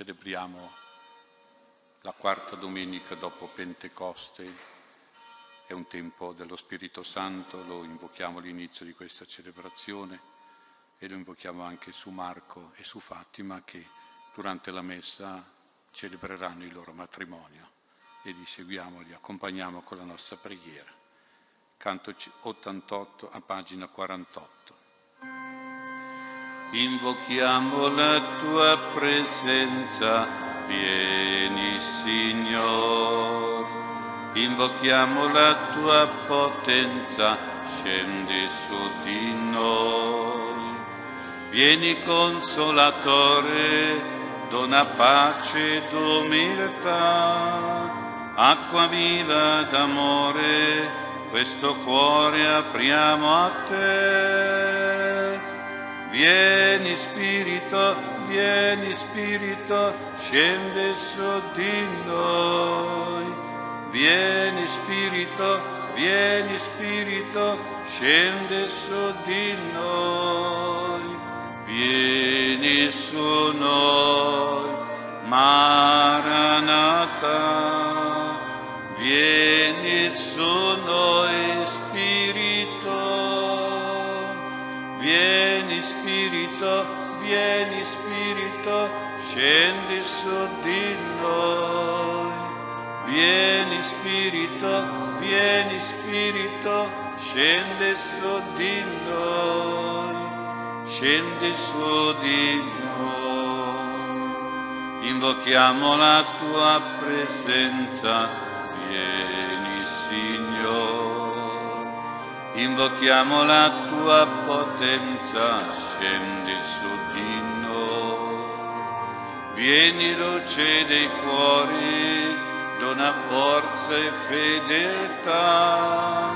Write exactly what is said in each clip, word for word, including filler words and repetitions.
celebriamo la quarta domenica dopo Pentecoste, è un tempo dello Spirito Santo, lo invochiamo all'inizio di questa celebrazione e lo invochiamo anche su Marco e su Fatima che durante la Messa celebreranno il loro matrimonio e li seguiamo, li accompagniamo con la nostra preghiera. Canto ottantotto a pagina quarantotto. Invochiamo la tua presenza, vieni Signor. Invochiamo la tua potenza, scendi su di noi. Vieni Consolatore, dona pace ed umiltà, acqua viva d'amore, questo cuore apriamo a te. Vieni Spirito, vieni Spirito, scendi su di noi. Vieni Spirito, vieni Spirito, scendi su di noi. Vieni su noi, Maranatha, vieni su noi, Spirito, vieni Spirito, vieni Spirito, scendi su di noi, vieni Spirito, vieni Spirito, scendi su di noi, scendi su di noi. Invochiamo la tua presenza, vieni Signore, invochiamo la tua potenza, scendi su di noi. Vieni luce dei cuori, dona forza e fedeltà,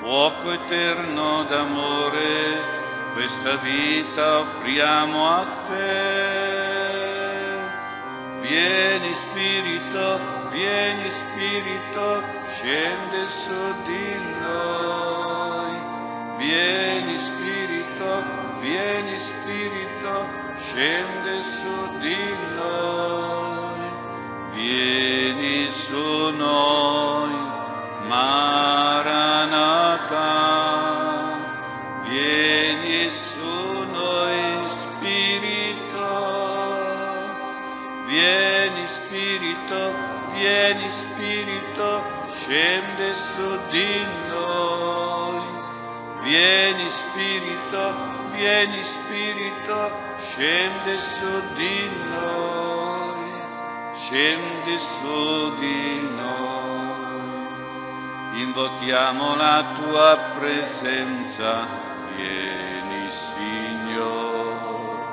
fuoco eterno d'amore, questa vita offriamo a te. Vieni Spirito, vieni Spirito, scendi su di noi. Vieni Spirito, vieni Spirito, scendi su di noi. Vieni su noi, Maranatha, vieni su noi, Spirito, vieni Spirito, vieni Spirito, scendi su di noi. Vieni Spirito, vieni Spirito, scendi su di noi. Scendi su di noi. Invochiamo la tua presenza, vieni Signore.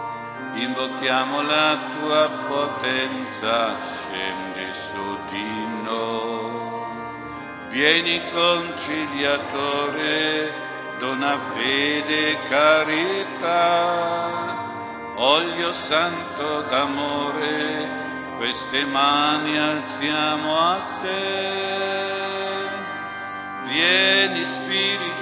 Invochiamo la tua potenza, scendi su di noi. Vieni Conciliatore, dona fede e carità, olio santo d'amore, queste mani alziamo a te. Vieni Spirito,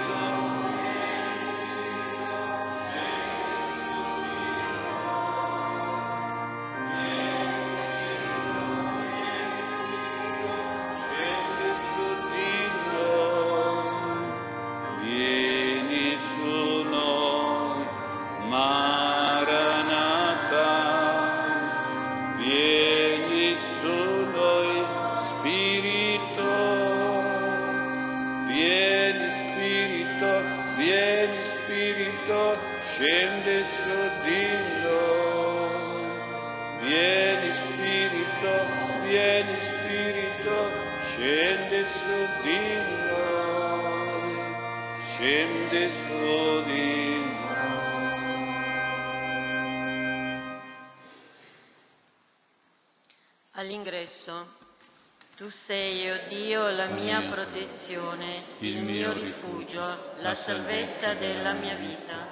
tu sei, o Dio, la mia protezione, il mio rifugio, la salvezza della mia vita.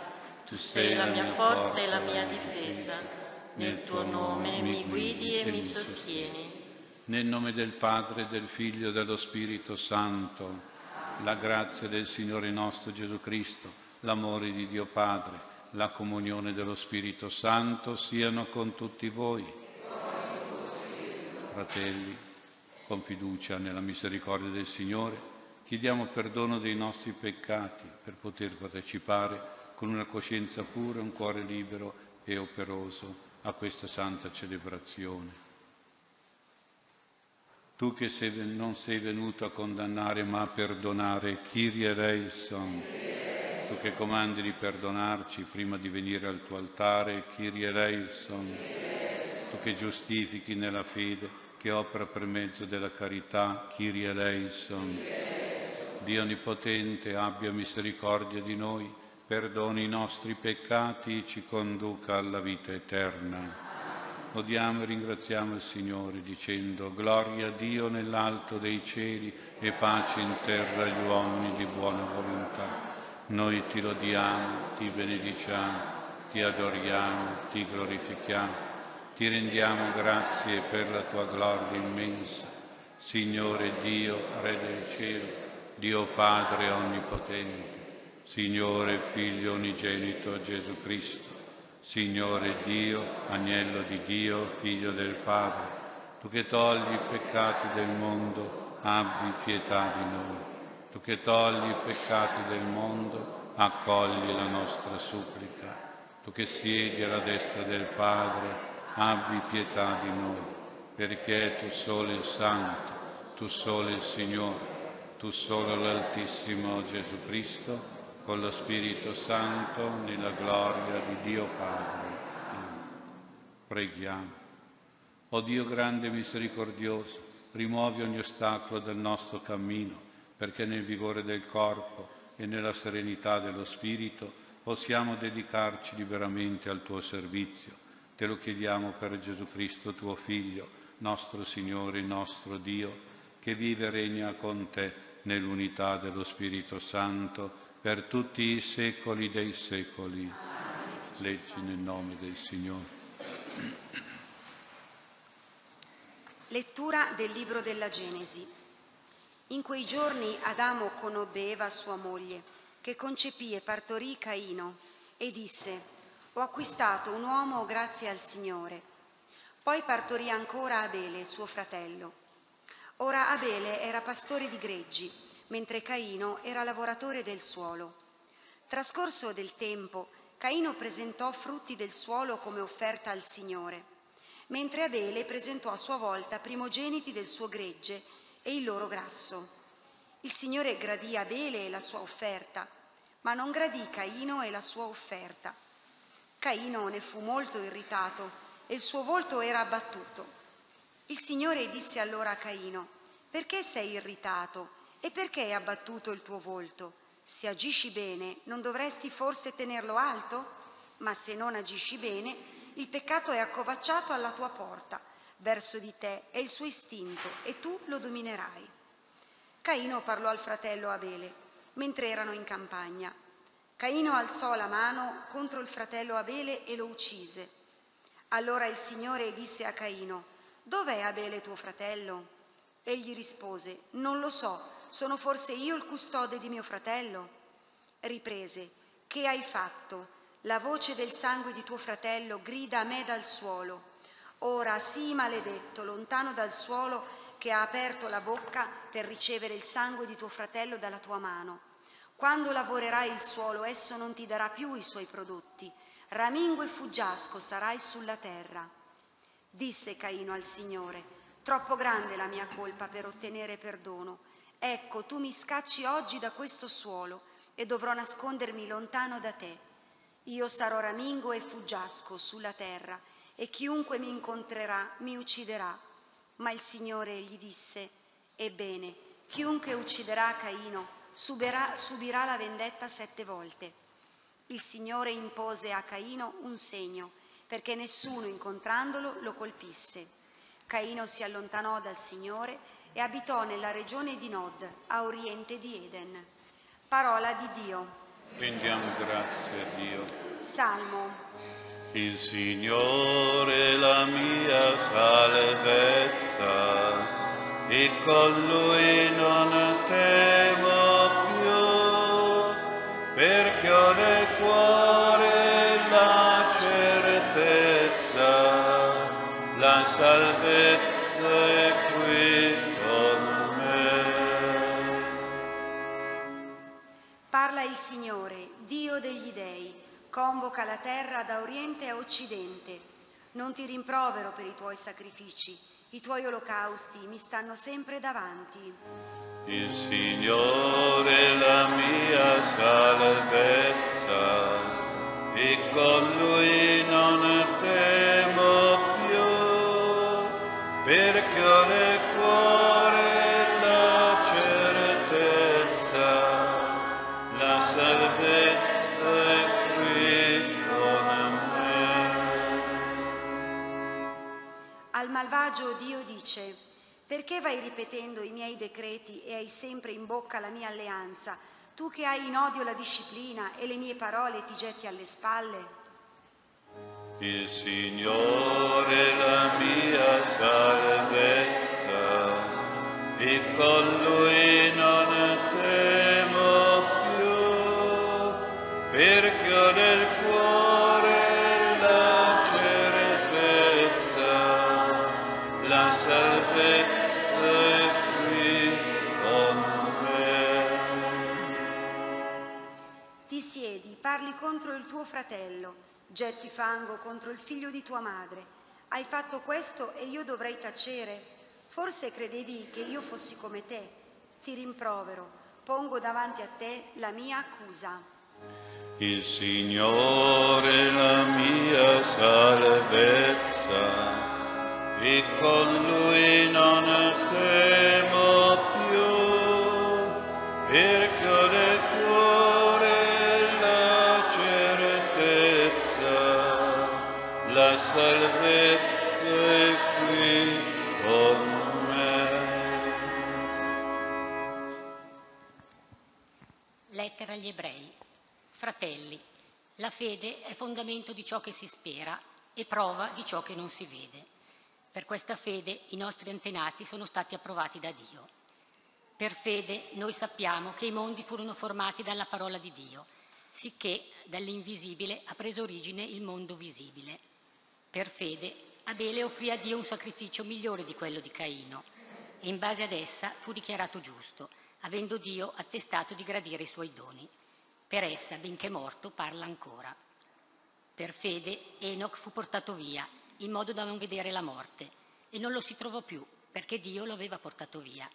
Tu sei la mia forza e la mia difesa. Nel tuo nome mi guidi e mi sostieni. Nel nome del Padre, del Figlio e dello Spirito Santo, la grazia del Signore nostro Gesù Cristo, l'amore di Dio Padre, la comunione dello Spirito Santo siano con tutti voi. fratelli, con fiducia nella misericordia del Signore, chiediamo perdono dei nostri peccati per poter partecipare con una coscienza pura, un cuore libero e operoso a questa santa celebrazione. Tu che sei, non sei venuto a condannare ma a perdonare, Kyrie eleison. Tu che comandi di perdonarci prima di venire al tuo altare, Kyrie eleison. Tu che giustifichi nella fede, che opera per mezzo della carità, Kyrie eleison. Dio Onnipotente, abbia misericordia di noi, perdoni i nostri peccati, ci conduca alla vita eterna. Lodiamo e ringraziamo il Signore dicendo: gloria a Dio nell'alto dei cieli e pace in terra agli uomini di buona volontà. Noi ti lodiamo, ti benediciamo, ti adoriamo, ti glorifichiamo, ti rendiamo grazie per la tua gloria immensa. Signore Dio, Re del cielo, Dio Padre onnipotente, Signore Figlio Unigenito Gesù Cristo, Signore Dio, Agnello di Dio, Figlio del Padre, Tu che togli i peccati del mondo, abbi pietà di noi. Tu che togli i peccati del mondo, accogli la nostra supplica. Tu che siedi alla destra del Padre, abbi pietà di noi, perché Tu solo il Santo, Tu solo il Signore, Tu solo l'Altissimo Gesù Cristo, con lo Spirito Santo, nella gloria di Dio Padre. Preghiamo. O Dio grande e misericordioso, rimuovi ogni ostacolo dal nostro cammino, perché nel vigore del corpo e nella serenità dello Spirito possiamo dedicarci liberamente al Tuo servizio. Te lo chiediamo per Gesù Cristo, Tuo Figlio, nostro Signore, nostro Dio, che vive e regna con Te nell'unità dello Spirito Santo, per tutti i secoli dei secoli. Leggi nel nome del Signore. Lettura del libro della Genesi. In quei giorni Adamo conobbe Eva, sua moglie, che concepì e partorì Caino, e disse: ho acquistato un uomo grazie al Signore. Poi partorì ancora Abele, suo fratello. Ora Abele era pastore di greggi, mentre Caino era lavoratore del suolo. Trascorso del tempo, Caino presentò frutti del suolo come offerta al Signore, mentre Abele presentò a sua volta primogeniti del suo gregge e il loro grasso. Il Signore gradì Abele e la sua offerta, ma non gradì Caino e la sua offerta. Caino ne fu molto irritato e il suo volto era abbattuto. Il Signore disse allora a Caino: perché sei irritato? E perché è abbattuto il tuo volto? Se agisci bene, non dovresti forse tenerlo alto? Ma se non agisci bene, il peccato è accovacciato alla tua porta, verso di te è il suo istinto, e tu lo dominerai. Caino parlò al fratello Abele, mentre erano in campagna. Caino alzò la mano contro il fratello Abele e lo uccise. Allora il Signore disse a Caino: dov'è Abele tuo fratello? Egli rispose: non lo so. Sono forse io il custode di mio fratello? Riprese: che hai fatto? La voce del sangue di tuo fratello grida a me dal suolo. Ora sii maledetto, lontano dal suolo che ha aperto la bocca per ricevere il sangue di tuo fratello dalla tua mano. Quando lavorerai il suolo, esso non ti darà più i suoi prodotti. Ramingo e fuggiasco sarai sulla terra. Disse Caino al Signore: troppo grande la mia colpa per ottenere perdono. Ecco, tu mi scacci oggi da questo suolo e dovrò nascondermi lontano da te. Io sarò ramingo e fuggiasco sulla terra, e chiunque mi incontrerà mi ucciderà. Ma il Signore gli disse: ebbene, chiunque ucciderà Caino subirà, subirà la vendetta sette volte. Il Signore impose a Caino un segno, perché nessuno incontrandolo lo colpisse. Caino si allontanò dal Signore e abitò nella regione di Nod, a oriente di Eden. Parola di Dio. Rendiamo grazie a Dio. Salmo. Il Signore è la mia salvezza, e con Lui non temo più, perché ho nel cuore la certezza, la salvezza sei qui con me. Parla il Signore, Dio degli dèi, convoca la terra da oriente a occidente. Non ti rimprovero per i tuoi sacrifici, i tuoi olocausti mi stanno sempre davanti. Il Signore è la mia salvezza, e con Lui non temo più, perché ho nel cuore la certezza, la salvezza è qui con me. Al malvagio Dio dice: perché vai ripetendo i miei decreti e hai sempre in bocca la mia alleanza, tu che hai in odio la disciplina e le mie parole ti getti alle spalle? Il Signore è la mia salvezza, e con Lui non temo più, perché ho nel cuore la certezza, la salvezza è qui con me. Ti siedi, parli contro il tuo fratello, getti fango contro il figlio di tua madre. Hai fatto questo e io dovrei tacere? Forse credevi che io fossi come te. Ti rimprovero, pongo davanti a te la mia accusa. Il Signore è la mia salvezza, e con Lui non temo più, perché ho nel cuore la salvezza è qui con me. Lettera agli Ebrei. Fratelli, la fede è fondamento di ciò che si spera e prova di ciò che non si vede. Per questa fede i nostri antenati sono stati approvati da Dio. Per fede noi sappiamo che i mondi furono formati dalla parola di Dio, sicché dall'invisibile ha preso origine il mondo visibile. Per fede, Abele offrì a Dio un sacrificio migliore di quello di Caino e in base ad essa fu dichiarato giusto, avendo Dio attestato di gradire i suoi doni. Per essa, benché morto, parla ancora. Per fede, Enoch fu portato via, in modo da non vedere la morte, e non lo si trovò più, perché Dio lo aveva portato via.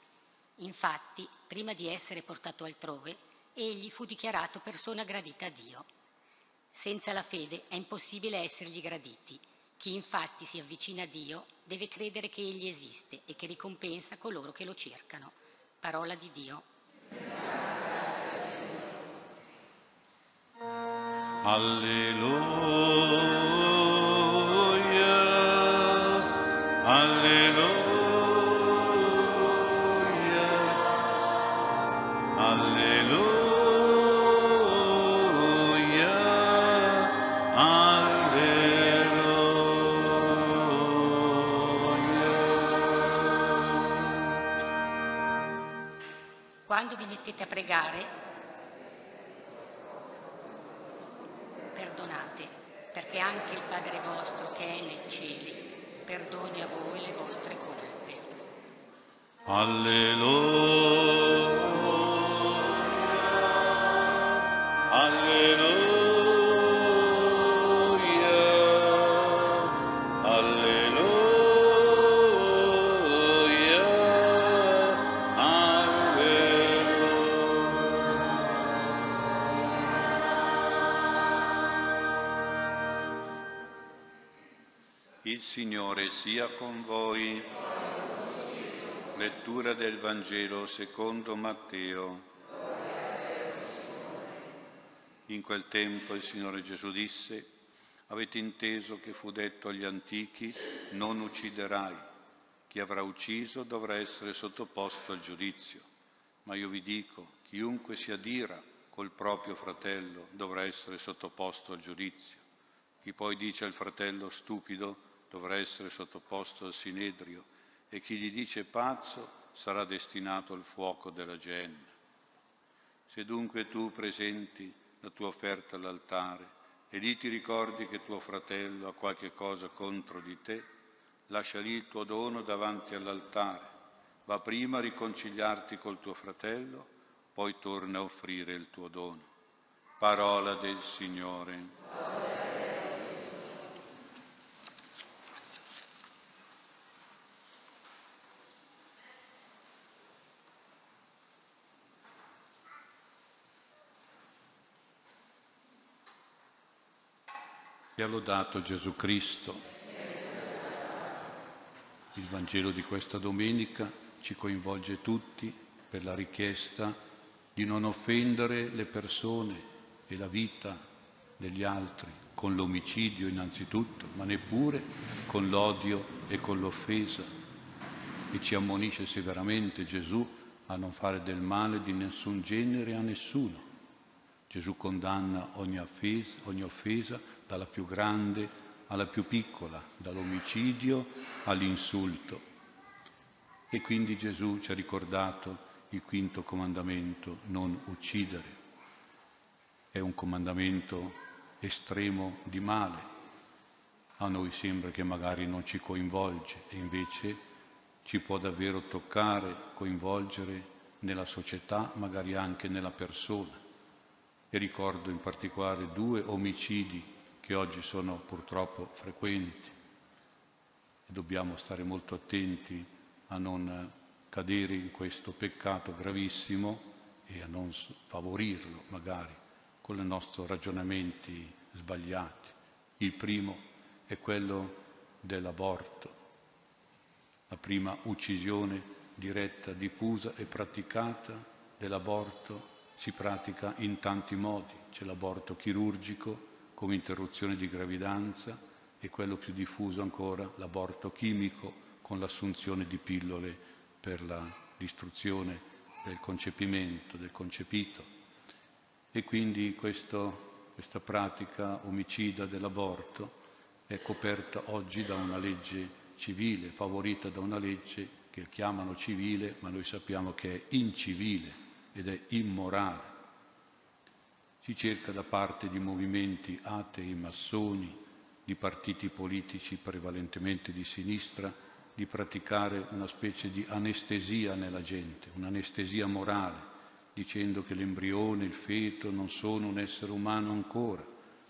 Infatti, prima di essere portato altrove, egli fu dichiarato persona gradita a Dio. Senza la fede è impossibile essergli graditi. Chi infatti si avvicina a Dio deve credere che Egli esiste e che ricompensa coloro che lo cercano. Parola di Dio. Alleluia, alleluia, alleluia. Quando vi mettete a pregare, perdonate, perché anche il Padre vostro che è nei cieli perdoni a voi le vostre colpe. Alleluia, alleluia. Il Signore sia con voi. Lettura del Vangelo secondo Matteo. In quel tempo il Signore Gesù disse: avete inteso che fu detto agli antichi, non ucciderai. Chi avrà ucciso dovrà essere sottoposto al giudizio. Ma io vi dico, chiunque si adira col proprio fratello dovrà essere sottoposto al giudizio. Chi poi dice al fratello stupido dovrà essere sottoposto al sinedrio, e chi gli dice pazzo sarà destinato al fuoco della Geènna. Se dunque tu presenti la tua offerta all'altare e lì ti ricordi che tuo fratello ha qualche cosa contro di te, lascia lì il tuo dono davanti all'altare, va prima a riconciliarti col tuo fratello, poi torna a offrire il tuo dono. Parola del Signore. Sia lodato Gesù Cristo. Il Vangelo di questa domenica ci coinvolge tutti per la richiesta di non offendere le persone e la vita degli altri, con l'omicidio innanzitutto, ma neppure con l'odio e con l'offesa. E ci ammonisce severamente Gesù a non fare del male di nessun genere a nessuno. Gesù condanna ogni offesa, ogni offesa dalla più grande alla più piccola, dall'omicidio all'insulto. E quindi Gesù ci ha ricordato il quinto comandamento, non uccidere. È un comandamento estremo di male. A noi sembra che magari non ci coinvolge, e invece ci può davvero toccare, coinvolgere nella società, magari anche nella persona. E ricordo in particolare due omicidi che oggi sono purtroppo frequenti. Dobbiamo stare molto attenti a non cadere in questo peccato gravissimo e a non favorirlo magari con i nostri ragionamenti sbagliati. Il primo è quello dell'aborto, la prima uccisione diretta, diffusa e praticata dell'aborto. Si pratica in tanti modi, c'è l'aborto chirurgico come interruzione di gravidanza e quello più diffuso ancora, l'aborto chimico con l'assunzione di pillole per la distruzione del concepimento, del concepito. E quindi questo, questa pratica omicida dell'aborto è coperta oggi da una legge civile, favorita da una legge che chiamano civile, ma noi sappiamo che è incivile ed è immorale. Si cerca da parte di movimenti atei, massoni, di partiti politici prevalentemente di sinistra, di praticare una specie di anestesia nella gente, un'anestesia morale, dicendo che l'embrione, il feto non sono un essere umano ancora,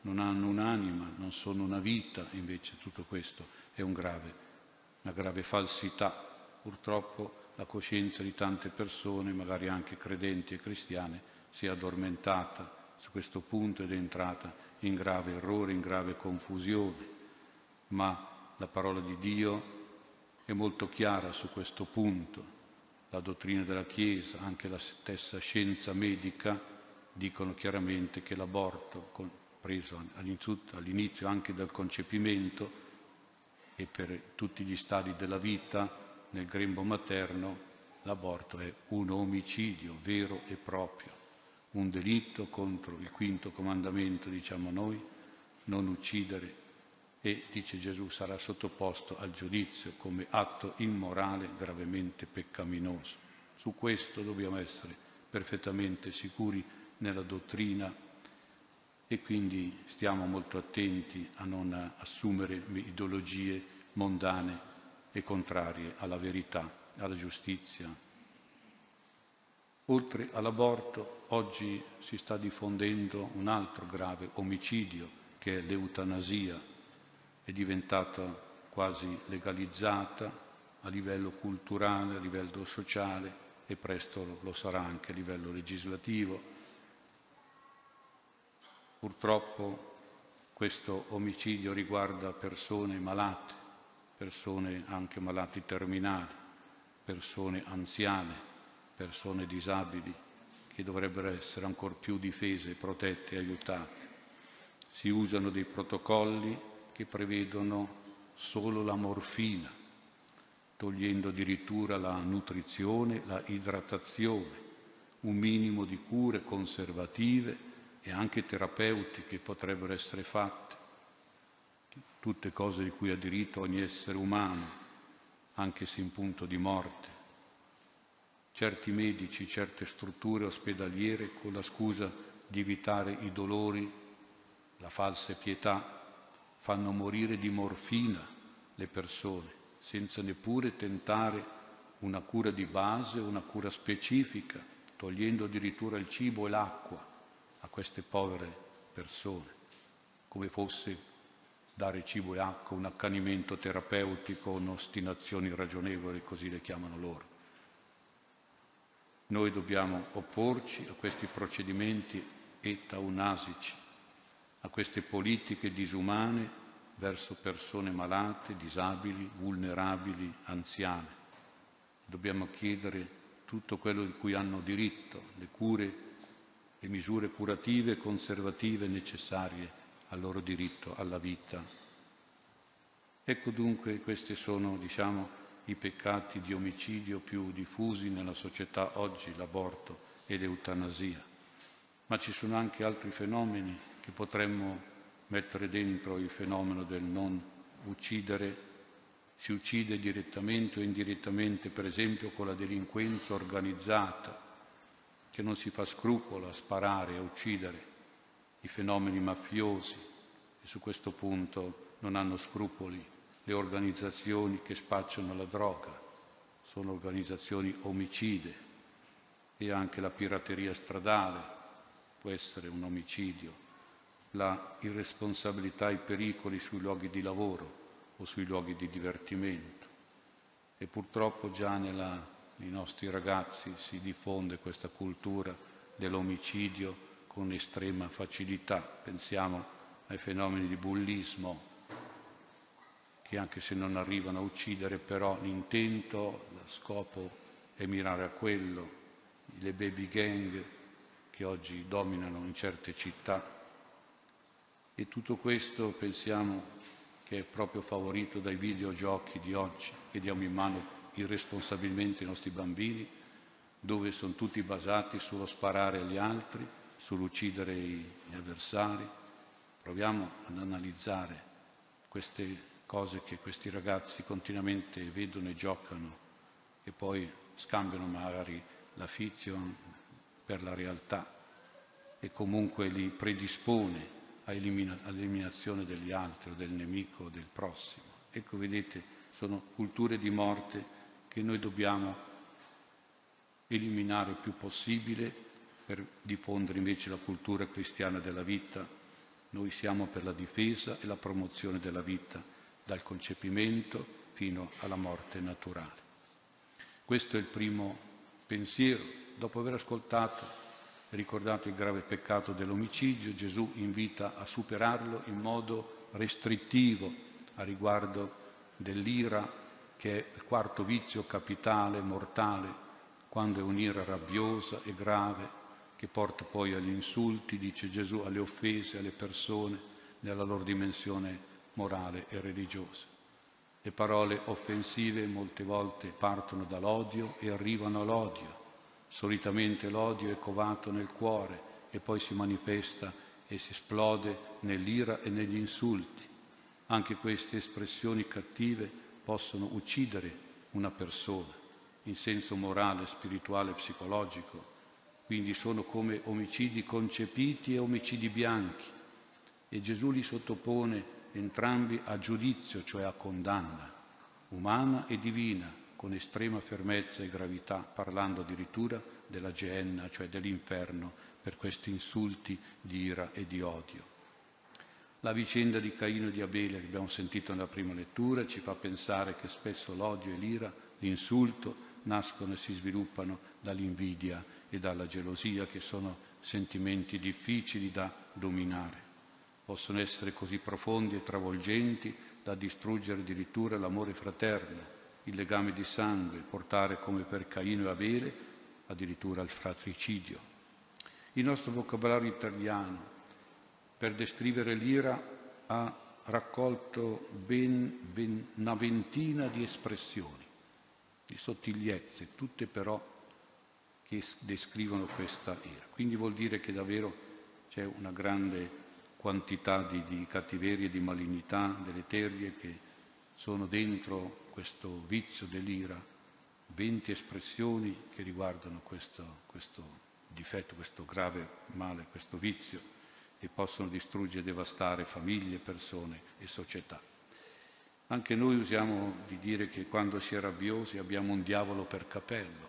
non hanno un'anima, non sono una vita. Invece tutto questo è un grave, una grave falsità. Purtroppo la coscienza di tante persone, magari anche credenti e cristiane, si è addormentata su questo punto ed è entrata in grave errore, in grave confusione. Ma la parola di Dio è molto chiara su questo punto. La dottrina della Chiesa, anche la stessa scienza medica, dicono chiaramente che l'aborto, preso all'inizio anche dal concepimento e per tutti gli stadi della vita nel grembo materno, l'aborto è un omicidio vero e proprio. Un delitto contro il quinto comandamento, diciamo noi, non uccidere, e, dice Gesù, sarà sottoposto al giudizio come atto immorale, gravemente peccaminoso. Su questo dobbiamo essere perfettamente sicuri nella dottrina e quindi stiamo molto attenti a non assumere ideologie mondane e contrarie alla verità, alla giustizia. Oltre all'aborto, oggi si sta diffondendo un altro grave omicidio, che è l'eutanasia. È diventata quasi legalizzata a livello culturale, a livello sociale, e presto lo sarà anche a livello legislativo. Purtroppo questo omicidio riguarda persone malate, persone anche malati terminali, persone anziane, persone disabili, che dovrebbero essere ancor più difese, protette e aiutate. Si usano dei protocolli che prevedono solo la morfina, togliendo addirittura la nutrizione, la idratazione, un minimo di cure conservative e anche terapeutiche potrebbero essere fatte. Tutte cose di cui ha diritto ogni essere umano, anche se in punto di morte. Certi medici, certe strutture ospedaliere, con la scusa di evitare i dolori, la falsa pietà, fanno morire di morfina le persone, senza neppure tentare una cura di base, una cura specifica, togliendo addirittura il cibo e l'acqua a queste povere persone, come fosse dare cibo e acqua un accanimento terapeutico, un'ostinazione irragionevole, così le chiamano loro. Noi dobbiamo opporci a questi procedimenti etaunasici, a queste politiche disumane verso persone malate, disabili, vulnerabili, anziane. Dobbiamo chiedere tutto quello di cui hanno diritto, le cure, le misure curative e conservative necessarie al loro diritto alla vita. Ecco dunque, questi sono, diciamo, i peccati di omicidio più diffusi nella società oggi, l'aborto e l'eutanasia. Ma ci sono anche altri fenomeni che potremmo mettere dentro il fenomeno del non uccidere. Si uccide direttamente o indirettamente, per esempio, con la delinquenza organizzata, che non si fa scrupolo a sparare, a uccidere, i fenomeni mafiosi, e su questo punto non hanno scrupoli le organizzazioni che spacciano la droga, sono organizzazioni omicide, e anche la pirateria stradale può essere un omicidio, la irresponsabilità e i pericoli sui luoghi di lavoro o sui luoghi di divertimento. E purtroppo già nella, nei nostri ragazzi si diffonde questa cultura dell'omicidio con estrema facilità. Pensiamo ai fenomeni di bullismo, che anche se non arrivano a uccidere, però l'intento, lo scopo è mirare a quello. Le baby gang che oggi dominano in certe città. E tutto questo pensiamo che è proprio favorito dai videogiochi di oggi, che diamo in mano irresponsabilmente ai nostri bambini, dove sono tutti basati sullo sparare agli altri, sull'uccidere gli avversari. Proviamo ad analizzare queste cose che questi ragazzi continuamente vedono e giocano, e poi scambiano magari la fiction per la realtà, e comunque li predispone all'eliminazione degli altri, del nemico, del prossimo. Ecco, vedete, sono culture di morte che noi dobbiamo eliminare il più possibile per diffondere invece la cultura cristiana della vita. Noi siamo per la difesa e la promozione della vita, dal concepimento fino alla morte naturale. Questo è il primo pensiero. Dopo aver ascoltato ricordato il grave peccato dell'omicidio, Gesù invita a superarlo in modo restrittivo a riguardo dell'ira, che è il quarto vizio capitale, mortale, quando è un'ira rabbiosa e grave, che porta poi agli insulti, dice Gesù, alle offese alle persone nella loro dimensione morale e religiosa. Le parole offensive molte volte partono dall'odio e arrivano all'odio. Solitamente l'odio è covato nel cuore e poi si manifesta e si esplode nell'ira e negli insulti. Anche queste espressioni cattive possono uccidere una persona in senso morale, spirituale, psicologico. Quindi sono come omicidi concepiti e omicidi bianchi, e Gesù li sottopone entrambi a giudizio, cioè a condanna umana e divina, con estrema fermezza e gravità, parlando addirittura della Geènna, cioè dell'inferno, per questi insulti di ira e di odio. La vicenda di Caino e di Abele, che abbiamo sentito nella prima lettura, ci fa pensare che spesso l'odio e l'ira, l'insulto, nascono e si sviluppano dall'invidia e dalla gelosia, che sono sentimenti difficili da dominare. Possono essere così profondi e travolgenti da distruggere addirittura l'amore fraterno, il legame di sangue, portare, come per Caino e Abele, addirittura al fratricidio. Il nostro vocabolario italiano per descrivere l'ira ha raccolto ben, ben una ventina di espressioni, di sottigliezze, tutte però che descrivono questa ira. Quindi vuol dire che davvero c'è una grande quantità di, di cattiverie, di malignità, deleterie che sono dentro questo vizio dell'ira, venti espressioni che riguardano questo, questo difetto, questo grave male, questo vizio, e possono distruggere e devastare famiglie, persone e società. Anche noi usiamo di dire che quando si è rabbiosi abbiamo un diavolo per capello.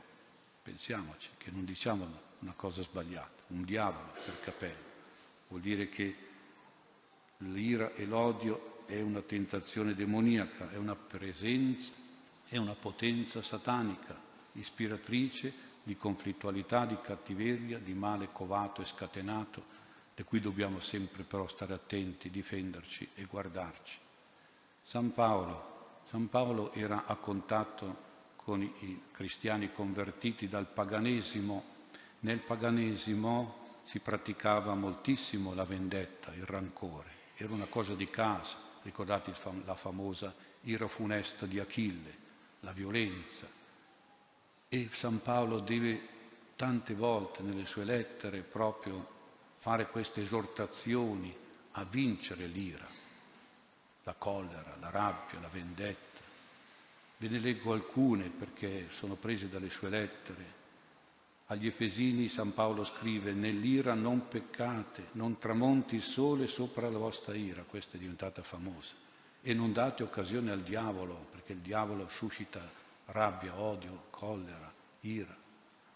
Pensiamoci, che non diciamo una cosa sbagliata. Un diavolo per capello. Vuol dire che l'ira e l'odio è una tentazione demoniaca, è una presenza, è una potenza satanica, ispiratrice di conflittualità, di cattiveria, di male covato e scatenato, di cui dobbiamo sempre però stare attenti, difenderci e guardarci. San Paolo, San Paolo era a contatto con i cristiani convertiti dal paganesimo. Nel paganesimo si praticava moltissimo la vendetta, il rancore, era una cosa di casa. Ricordate la famosa ira funesta di Achille, la violenza. E San Paolo deve tante volte nelle sue lettere proprio fare queste esortazioni a vincere l'ira, la collera, la rabbia, la vendetta. Ve ne leggo alcune perché sono prese dalle sue lettere. Agli Efesini San Paolo scrive: nell'ira non peccate, non tramonti il sole sopra la vostra ira, questa è diventata famosa, e non date occasione al diavolo, perché il diavolo suscita rabbia, odio, collera, ira.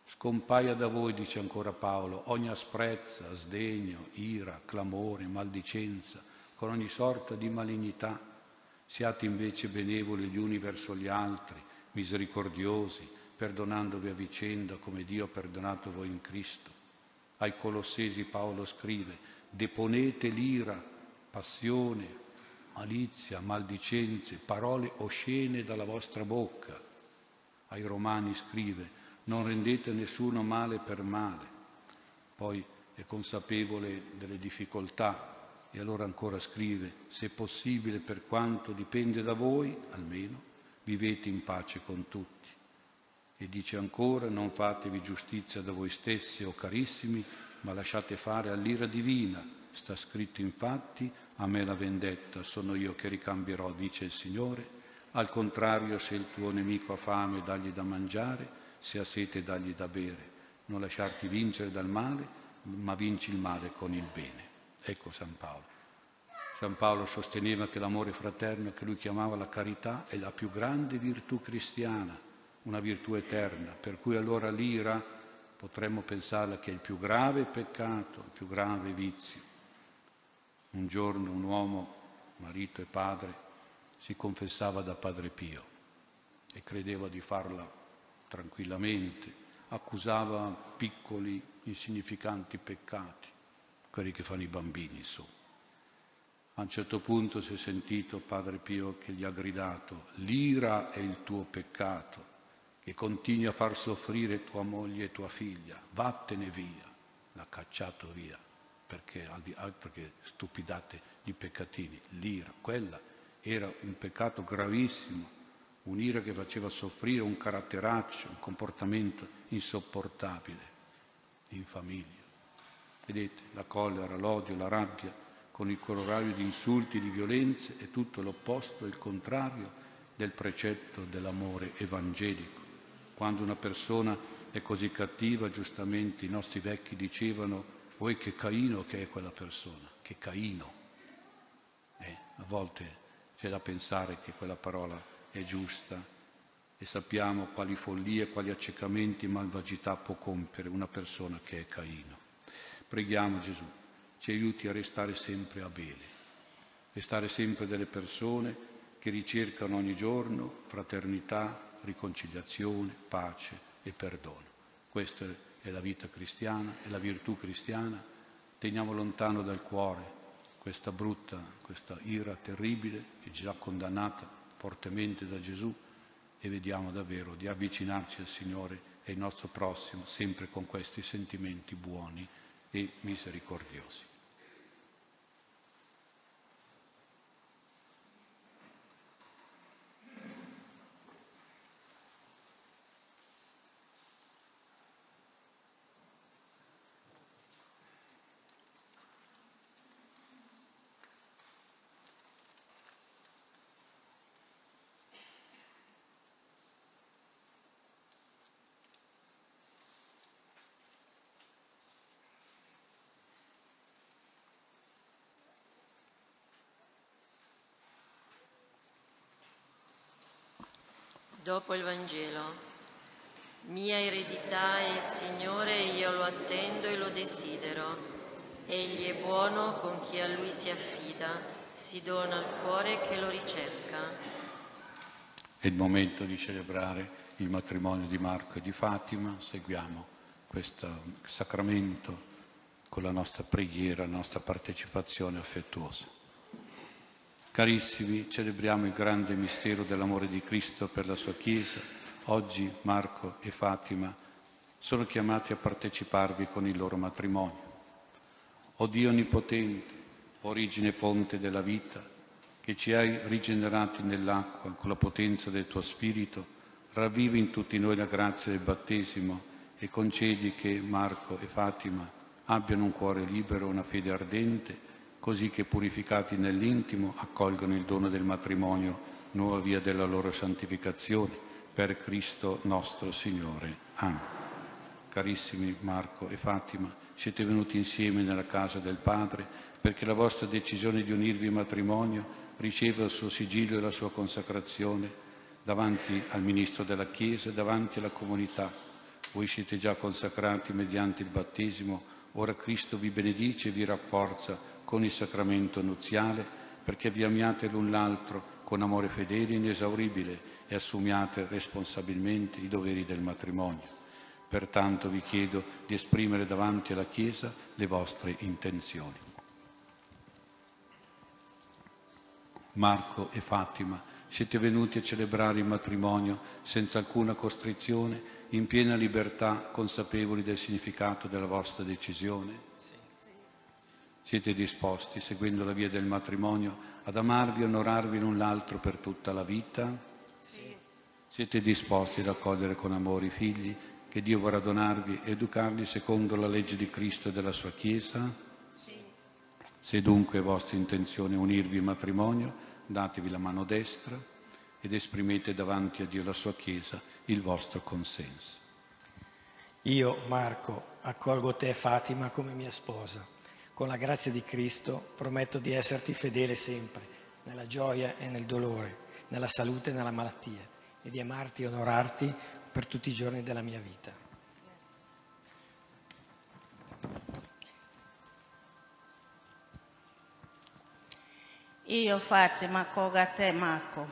Scompaia da voi, dice ancora Paolo, ogni asprezza, sdegno, ira, clamore, maldicenza, con ogni sorta di malignità. Siate invece benevoli gli uni verso gli altri, misericordiosi, perdonandovi a vicenda come Dio ha perdonato voi in Cristo. Ai Colossesi Paolo scrive: deponete l'ira, passione, malizia, maldicenze, parole oscene dalla vostra bocca. Ai Romani scrive: non rendete nessuno male per male. Poi è consapevole delle difficoltà, e allora ancora scrive: se possibile, per quanto dipende da voi, almeno, vivete in pace con tutti. E dice ancora: non fatevi giustizia da voi stessi, o carissimi, ma lasciate fare all'ira divina. Sta scritto infatti: a me la vendetta, sono io che ricambierò, dice il Signore. Al contrario, se il tuo nemico ha fame, dagli da mangiare, se ha sete, dagli da bere. Non lasciarti vincere dal male, ma vinci il male con il bene. Ecco San Paolo. San Paolo sosteneva che l'amore fraterno, che lui chiamava la carità, è la più grande virtù cristiana, una virtù eterna, per cui allora l'ira potremmo pensarla che è il più grave peccato, il più grave vizio. Un giorno un uomo, marito e padre, si confessava da Padre Pio e credeva di farla tranquillamente, accusava piccoli, insignificanti peccati, quelli che fanno i bambini su. A un certo punto si è sentito Padre Pio che gli ha gridato: l'ira è il tuo peccato, che continui a far soffrire tua moglie e tua figlia, vattene via. L'ha cacciato via, perché altro che stupidate di peccatini, l'ira, quella era un peccato gravissimo, un'ira che faceva soffrire un caratteraccio, un comportamento insopportabile in famiglia. Vedete, la collera, l'odio, la rabbia, con il corollario di insulti, di violenze, è tutto l'opposto, il contrario del precetto dell'amore evangelico. Quando una persona è così cattiva, giustamente i nostri vecchi dicevano: voi che Caino che è quella persona, che Caino. Eh, a volte c'è da pensare che quella parola è giusta, e sappiamo quali follie, quali accecamenti e malvagità può compiere una persona che è Caino. Preghiamo Gesù, ci aiuti a restare sempre abele, restare sempre delle persone che ricercano ogni giorno fraternità, riconciliazione, pace e perdono. Questa è la vita cristiana, è la virtù cristiana. Teniamo lontano dal cuore questa brutta, questa ira terribile, che è già condannata fortemente da Gesù, e vediamo davvero di avvicinarci al Signore e al nostro prossimo, sempre con questi sentimenti buoni e misericordiosi. Dopo il Vangelo. Mia eredità è il Signore, io lo attendo e lo desidero. Egli è buono con chi a Lui si affida, si dona al cuore che lo ricerca. È il momento di celebrare il matrimonio di Marco e di Fatima. Seguiamo questo sacramento con la nostra preghiera, la nostra partecipazione affettuosa. Carissimi, celebriamo il grande mistero dell'amore di Cristo per la sua Chiesa. Oggi Marco e Fatima sono chiamati a parteciparvi con il loro matrimonio. O Dio Onnipotente, origine e ponte della vita, che ci hai rigenerati nell'acqua con la potenza del tuo Spirito, ravvivi in tutti noi la grazia del battesimo e concedi che Marco e Fatima abbiano un cuore libero e una fede ardente, così che purificati nell'intimo accolgano il dono del matrimonio, nuova via della loro santificazione, per Cristo nostro Signore. Amen. Carissimi Marco e Fatima, siete venuti insieme nella casa del Padre perché la vostra decisione di unirvi in matrimonio riceva il suo sigillo e la sua consacrazione davanti al Ministro della Chiesa e davanti alla comunità. Voi siete già consacrati mediante il battesimo, ora Cristo vi benedice e vi rafforza con il sacramento nuziale perché vi amiate l'un l'altro con amore fedele e inesauribile e assumiate responsabilmente i doveri del matrimonio. Pertanto vi chiedo di esprimere davanti alla Chiesa le vostre intenzioni. Marco e Fatima, siete venuti a celebrare il matrimonio senza alcuna costrizione, in piena libertà, consapevoli del significato della vostra decisione? Sì. Siete disposti, seguendo la via del matrimonio, ad amarvi e onorarvi l'un l'altro per tutta la vita? Sì. Siete disposti ad accogliere con amore i figli che Dio vorrà donarvi ed educarli secondo la legge di Cristo e della sua Chiesa? Sì. Se dunque è vostra intenzione unirvi in matrimonio, datevi la mano destra ed esprimete davanti a Dio e alla sua Chiesa il vostro consenso. Io, Marco, accolgo te, Fatima, come mia sposa. Con la grazia di Cristo prometto di esserti fedele sempre, nella gioia e nel dolore, nella salute e nella malattia, e di amarti e onorarti per tutti i giorni della mia vita. Io, Fatima, accolgo a te, Marco,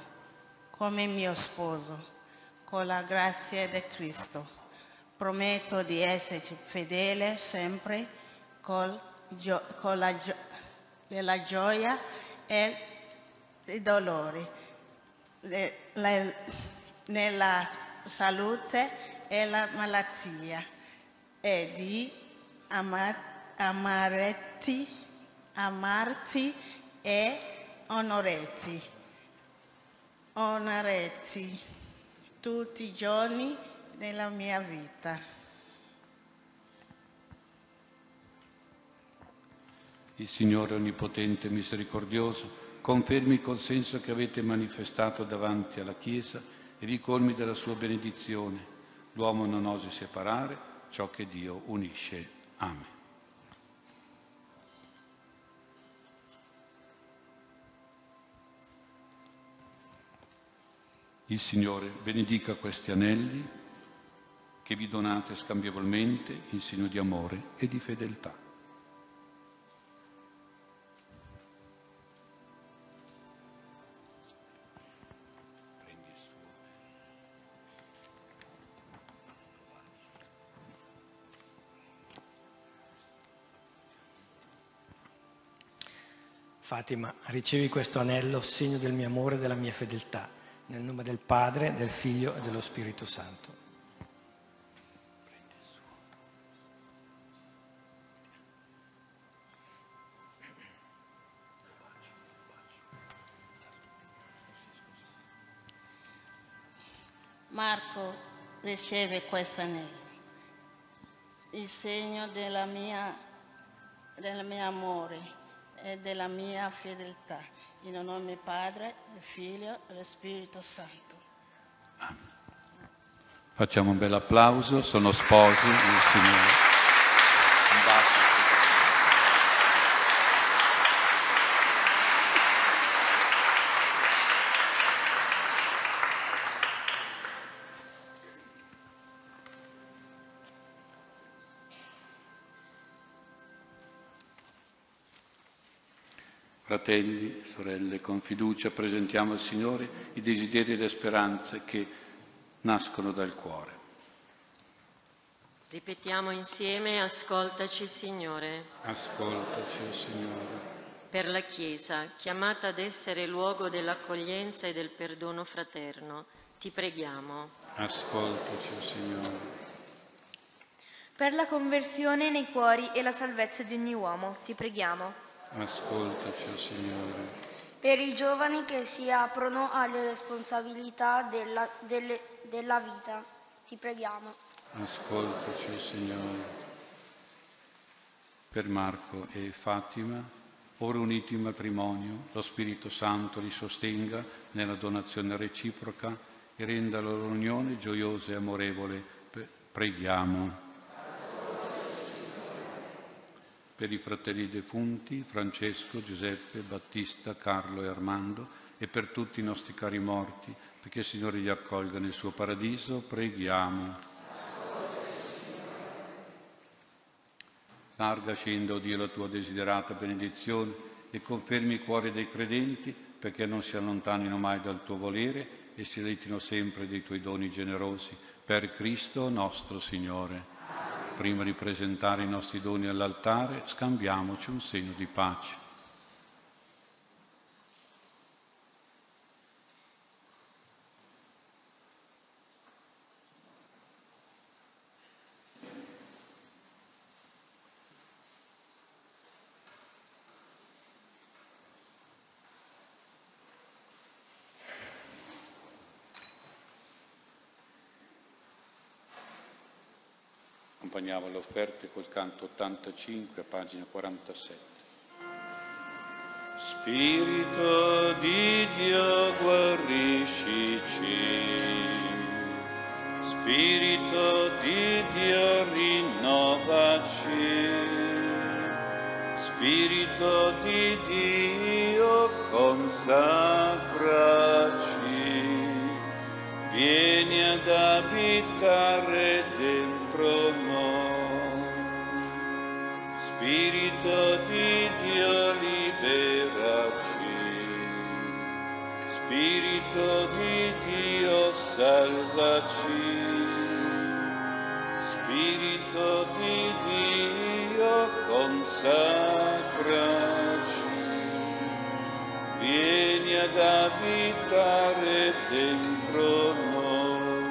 come mio sposo, con la grazia di Cristo. Prometto di esserci fedele sempre con la, gio la gioia e il dolore, le, le, nella salute e la malattia, e di amar, amarti, amarti e onorarti, onorarti tutti i giorni della mia vita. Il Signore Onnipotente e Misericordioso confermi il consenso che avete manifestato davanti alla Chiesa e vi colmi della sua benedizione. L'uomo non osi separare ciò che Dio unisce. Amen. Il Signore benedica questi anelli che vi donate scambievolmente in segno di amore e di fedeltà. Fatima, ricevi questo anello, segno del mio amore e della mia fedeltà, nel nome del Padre, del Figlio e dello Spirito Santo. Marco, riceve questo anello, il segno della mia, della mia amore e della mia fedeltà, in nome del Padre, del Figlio e dello Spirito Santo. Amen. Facciamo un bel applauso, sono sposi del Signore. Un bacio. Fratelli, sorelle, con fiducia presentiamo al Signore i desideri e le speranze che nascono dal cuore. Ripetiamo insieme, ascoltaci Signore. Ascoltaci Signore. Per la Chiesa, chiamata ad essere luogo dell'accoglienza e del perdono fraterno, ti preghiamo. Ascoltaci Signore. Per la conversione nei cuori e la salvezza di ogni uomo, ti preghiamo. Ascoltaci, oh Signore. Per i giovani che si aprono alle responsabilità della, delle, della vita, ti preghiamo. Ascoltaci, oh Signore. Per Marco e Fatima, ora uniti in matrimonio, lo Spirito Santo li sostenga nella donazione reciproca e renda la loro unione gioiosa e amorevole. Preghiamo. Per i fratelli defunti, Francesco, Giuseppe, Battista, Carlo e Armando, e per tutti i nostri cari morti, perché il Signore li accolga nel suo paradiso, preghiamo. Larga scenda, o Dio, la tua desiderata benedizione e confermi i cuori dei credenti, perché non si allontanino mai dal tuo volere e si ritino sempre dei tuoi doni generosi. Per Cristo nostro Signore. Prima di presentare i nostri doni all'altare, scambiamoci un segno di pace. Accompagniamo le offerte col canto ottantacinque, pagina quarantasette. Spirito di Dio, guariscici, Spirito di Dio, rinnovaci, Spirito di Dio, consacraci, vieni ad abitare dentro noi. Spirito di Dio, liberaci, Spirito di Dio, salvaci, Spirito di Dio, consacraci, vieni ad abitare dentro noi,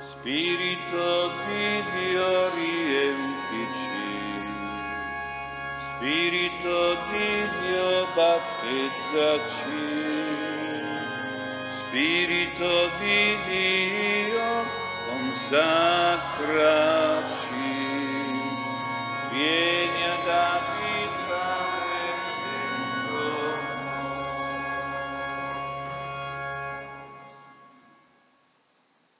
Spirito di Dio, riempici, Spirito di Dio, battezzaci, Spirito di Dio, consacraci, vieni ad abitare dentro noi.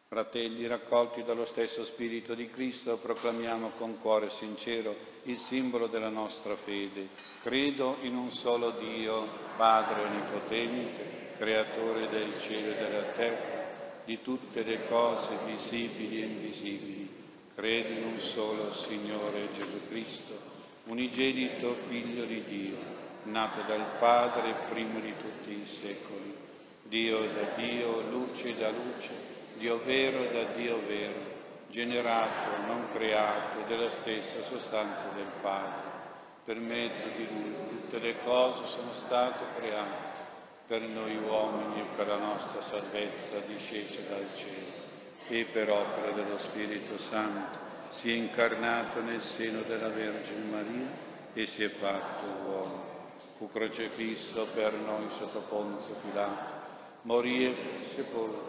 Fratelli, raccolti dallo stesso Spirito di Cristo, proclamiamo con cuore sincero il simbolo della nostra fede. Credo in un solo Dio, Padre Onnipotente, Creatore del cielo e della terra, di tutte le cose visibili e invisibili. Credo in un solo Signore Gesù Cristo, unigenito Figlio di Dio, nato dal Padre, primo di tutti i secoli. Dio da Dio, luce da luce, Dio vero da Dio vero, generato, non creato, della stessa sostanza del Padre. Per mezzo di Lui tutte le cose sono state create, per noi uomini e per la nostra salvezza discesa dal cielo, e per opera dello Spirito Santo si è incarnato nel seno della Vergine Maria e si è fatto uomo. Fu crocifisso per noi sotto Ponzio Pilato, morì e fu sepolto.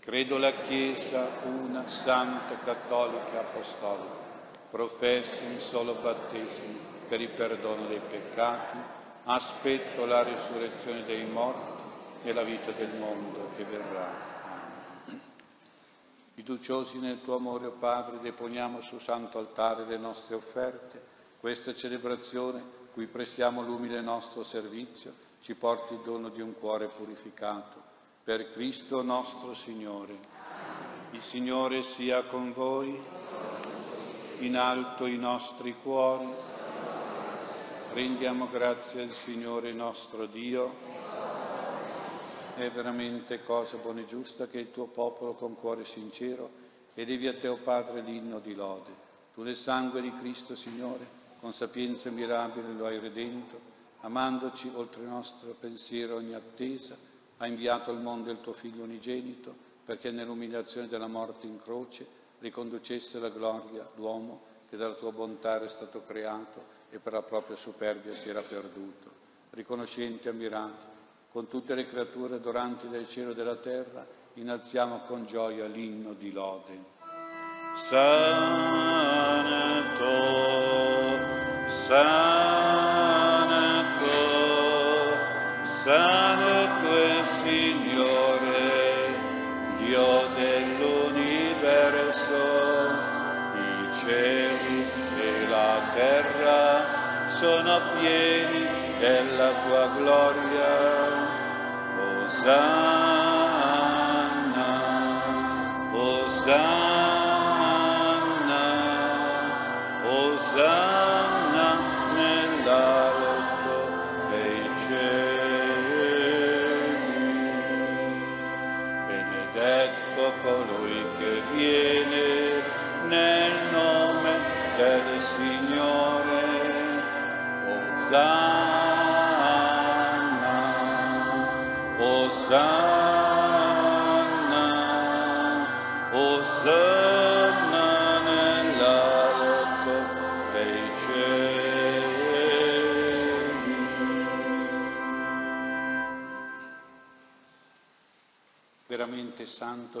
Credo la Chiesa una, santa, cattolica, apostolica. Professo un solo battesimo per il perdono dei peccati. aspetto la risurrezione dei morti e la vita del mondo che verrà. Fiduciosi nel tuo amore, o Padre, deponiamo sul santo altare le nostre offerte. Questa celebrazione, cui prestiamo l'umile nostro servizio, ci porti il dono di un cuore purificato. Per Cristo nostro Signore. Il Signore sia con voi. In alto i nostri cuori. Rendiamo grazie al Signore nostro Dio. È veramente cosa buona e giusta che il tuo popolo con cuore sincero elevi a te, o Padre, l'inno di lode. Tu nel sangue di Cristo, Signore, con sapienza mirabile lo hai redento, amandoci oltre il nostro pensiero ogni attesa, hai inviato al mondo il tuo Figlio unigenito, perché nell'umiliazione della morte in croce riconducesse la gloria l'uomo che dalla tua bontà era stato creato e per la propria superbia si era perduto. Riconoscenti e ammirati, con tutte le creature adoranti del cielo e della terra, innalziamo con gioia l'inno di lode. Santo, Santo, Santo è Signore, Dio dell'universo, i cieli e la terra sono pieni della tua gloria. Osanna, Osanna, Osanna nell'alto dei cieli. Benedetto colui che viene nel nome del Signore. Osanna. Osanna, Osanna nell'alto dei cieli. Veramente santo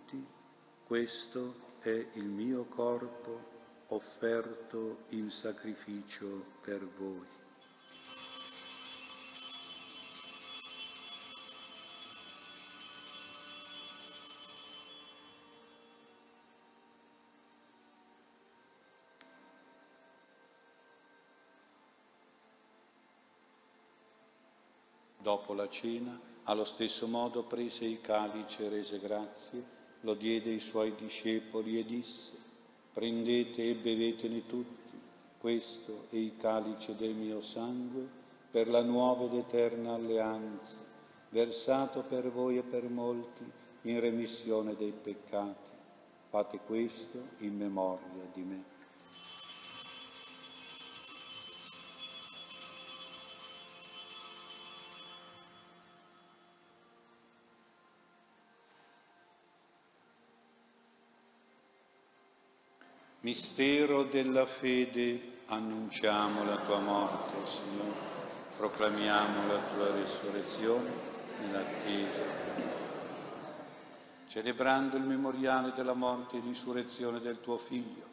questo è il mio corpo offerto in sacrificio per voi. Dopo la cena, allo stesso modo prese il calice e rese grazie, lo diede ai suoi discepoli e disse: prendete e bevetene tutti, questo è il calice del mio sangue, per la nuova ed eterna alleanza, versato per voi e per molti in remissione dei peccati. Fate questo in memoria di me. Mistero della fede, annunciamo la tua morte, Signore, proclamiamo la tua risurrezione nell'attesa. Celebrando il memoriale della morte e risurrezione del tuo Figlio,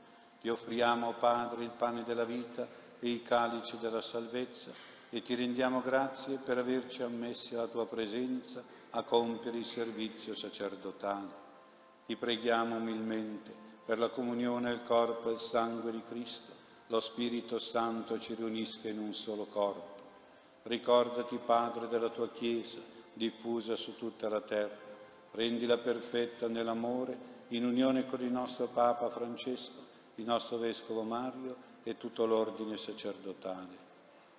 ti offriamo, Padre, il pane della vita e il calice della salvezza e ti rendiamo grazie per averci ammessi alla tua presenza a compiere il servizio sacerdotale. Ti preghiamo umilmente per la comunione del corpo e il sangue di Cristo, lo Spirito Santo ci riunisca in un solo corpo. Ricordati, Padre, della tua Chiesa, diffusa su tutta la terra. Rendila perfetta nell'amore, in unione con il nostro Papa Francesco, il nostro Vescovo Mario e tutto l'ordine sacerdotale.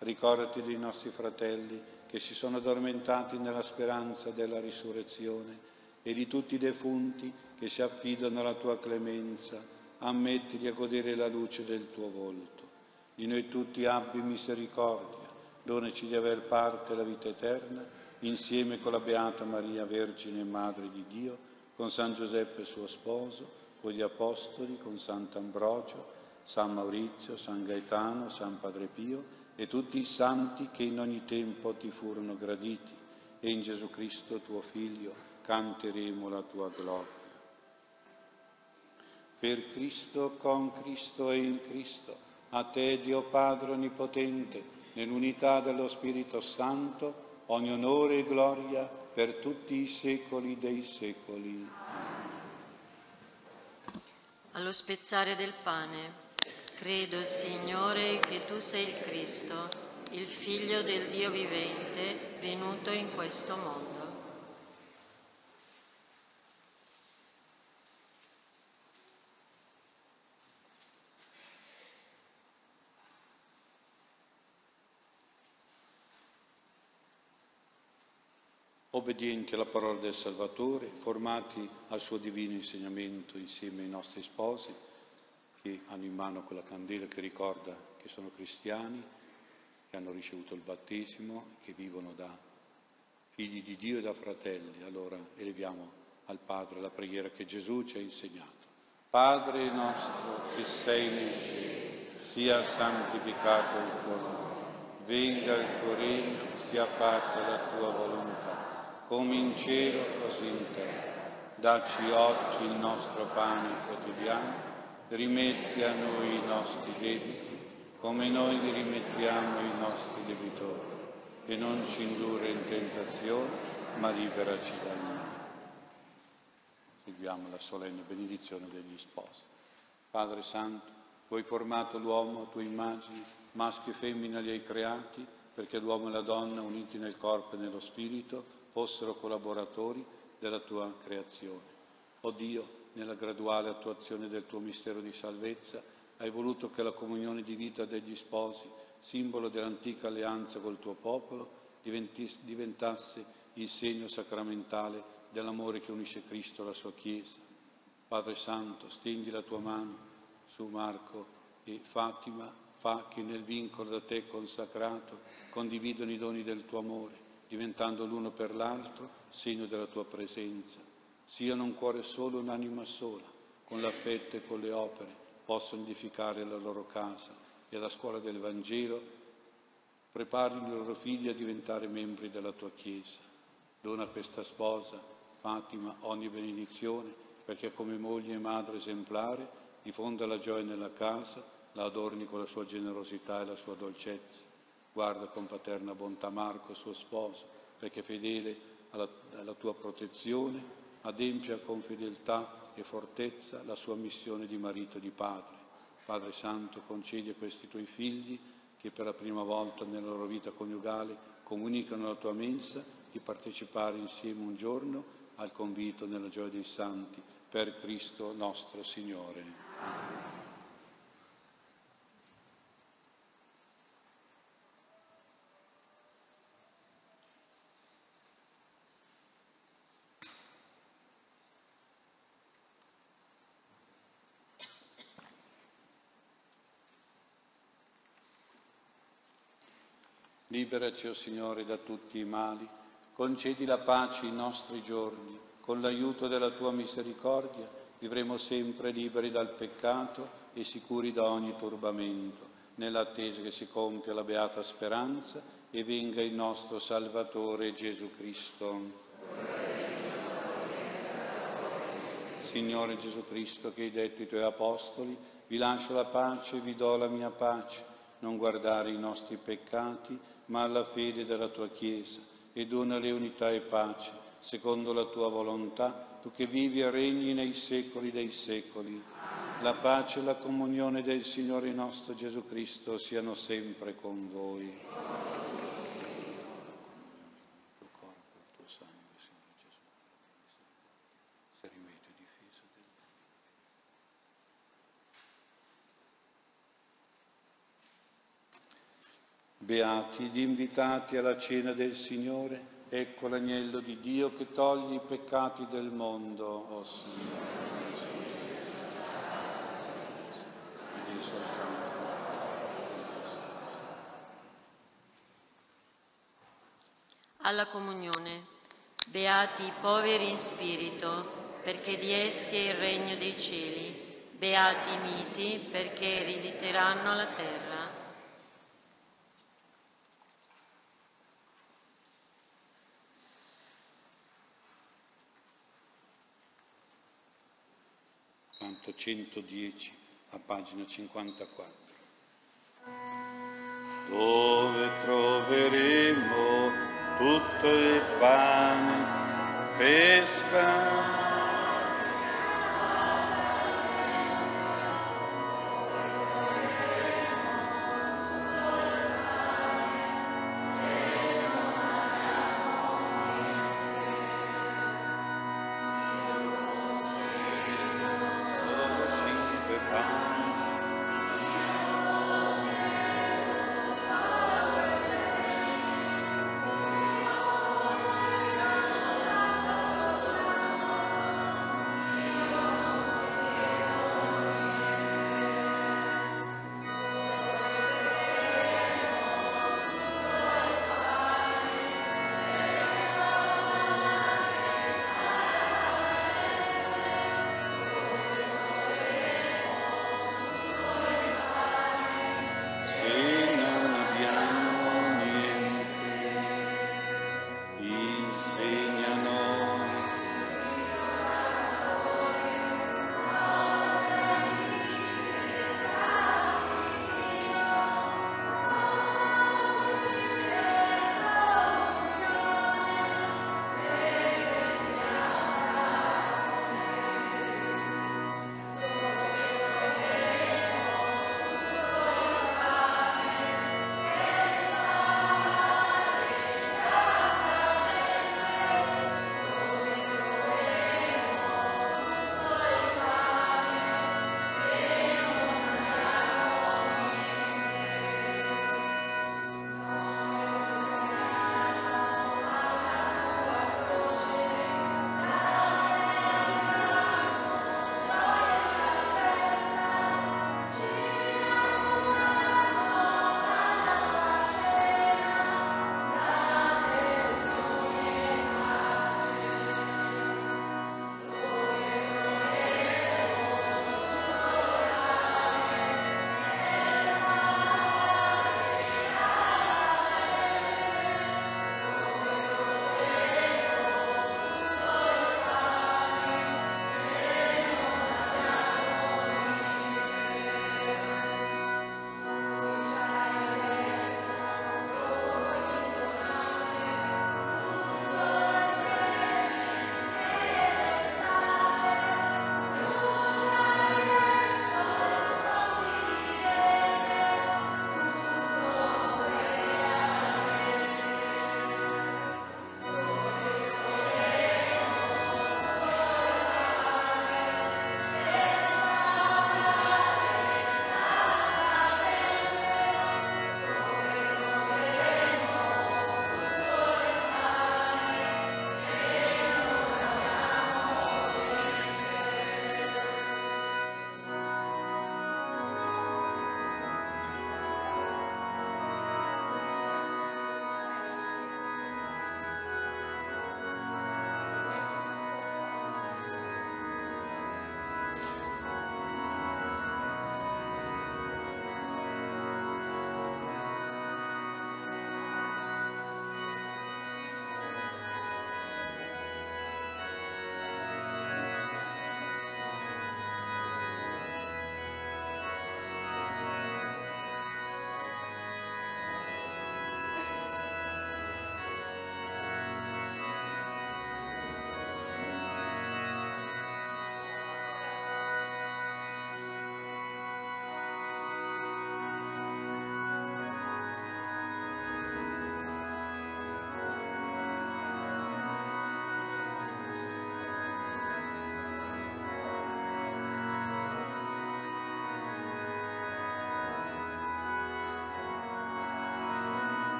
Ricordati dei nostri fratelli che si sono addormentati nella speranza della risurrezione e di tutti i defunti che si affidano alla tua clemenza, ammettili a godere la luce del tuo volto. Di noi tutti abbi misericordia, donaci di aver parte alla vita eterna, insieme con la Beata Maria Vergine, Madre di Dio, con San Giuseppe suo Sposo, con gli Apostoli, con Sant'Ambrogio, San Maurizio, San Gaetano, San Padre Pio e tutti i santi che in ogni tempo ti furono graditi. E in Gesù Cristo, tuo Figlio, canteremo la tua gloria. Per Cristo, con Cristo e in Cristo, a te Dio Padre Onnipotente, nell'unità dello Spirito Santo, ogni onore e gloria per tutti i secoli dei secoli. Allo spezzare del pane, credo, Signore, che tu sei il Cristo, il Figlio del Dio vivente, venuto in questo mondo. Obbedienti alla parola del Salvatore, formati al suo divino insegnamento insieme ai nostri sposi, che hanno in mano quella candela che ricorda che sono cristiani, che hanno ricevuto il battesimo, che vivono da figli di Dio e da fratelli. Allora eleviamo al Padre la preghiera che Gesù ci ha insegnato. Padre nostro che sei nei cieli, sia santificato il tuo nome, venga il tuo regno, sia fatta la tua volontà, come in cielo, così in terra. Dacci oggi il nostro pane quotidiano, rimetti a noi i nostri debiti, come noi li rimettiamo ai nostri debitori. E non ci indurre in tentazione, ma liberaci dal male. Seguiamo la solenne benedizione degli sposi. Padre Santo, tu hai formato l'uomo a tua immagine, maschio e femmina li hai creati, perché l'uomo e la donna, uniti nel corpo e nello spirito, fossero collaboratori della tua creazione. O Dio, nella graduale attuazione del tuo mistero di salvezza, hai voluto che la comunione di vita degli sposi, simbolo dell'antica alleanza col tuo popolo, diventasse il segno sacramentale dell'amore che unisce Cristo alla sua Chiesa. Padre Santo, stendi la tua mano su Marco e Fatima, fa che nel vincolo da te consacrato condividano i doni del tuo amore, diventando l'uno per l'altro segno della tua presenza. Siano un cuore solo, un'anima sola, con l'affetto e con le opere, possono edificare la loro casa e alla scuola del Vangelo preparino i loro figli a diventare membri della tua Chiesa. Dona a questa sposa, Fatima, ogni benedizione, perché come moglie e madre esemplare diffonda la gioia nella casa, la adorni con la sua generosità e la sua dolcezza. Guarda con paterna bontà Marco, suo sposo, perché fedele alla, alla tua protezione, adempia con fedeltà e fortezza la sua missione di marito e di padre. Padre Santo, concedi a questi tuoi figli, che per la prima volta nella loro vita coniugale comunicano la tua mensa, di partecipare insieme un giorno al convito nella gioia dei santi, per Cristo nostro Signore. Amen. Liberaci, o Signore, da tutti i mali, concedi la pace ai nostri giorni, con l'aiuto della Tua misericordia vivremo sempre liberi dal peccato e sicuri da ogni turbamento, nell'attesa che si compia la beata speranza e venga il nostro Salvatore Gesù Cristo. Signore Gesù Cristo, che hai detto ai Tuoi Apostoli, vi lascio la pace, vi do la mia pace, non guardare i nostri peccati, ma alla fede della tua Chiesa, e donale unità e pace, secondo la tua volontà, tu che vivi e regni nei secoli dei secoli. La pace e la comunione del Signore nostro Gesù Cristo siano sempre con voi. Beati gli invitati alla cena del Signore, ecco l'agnello di Dio che toglie i peccati del mondo, o Signore. alla comunione. Beati i poveri in spirito, perché di essi è il regno dei cieli. Beati i miti, perché erediteranno la terra. Canto centodieci, a pagina cinquantaquattro. Dove troveremo tutto il pane, pesca?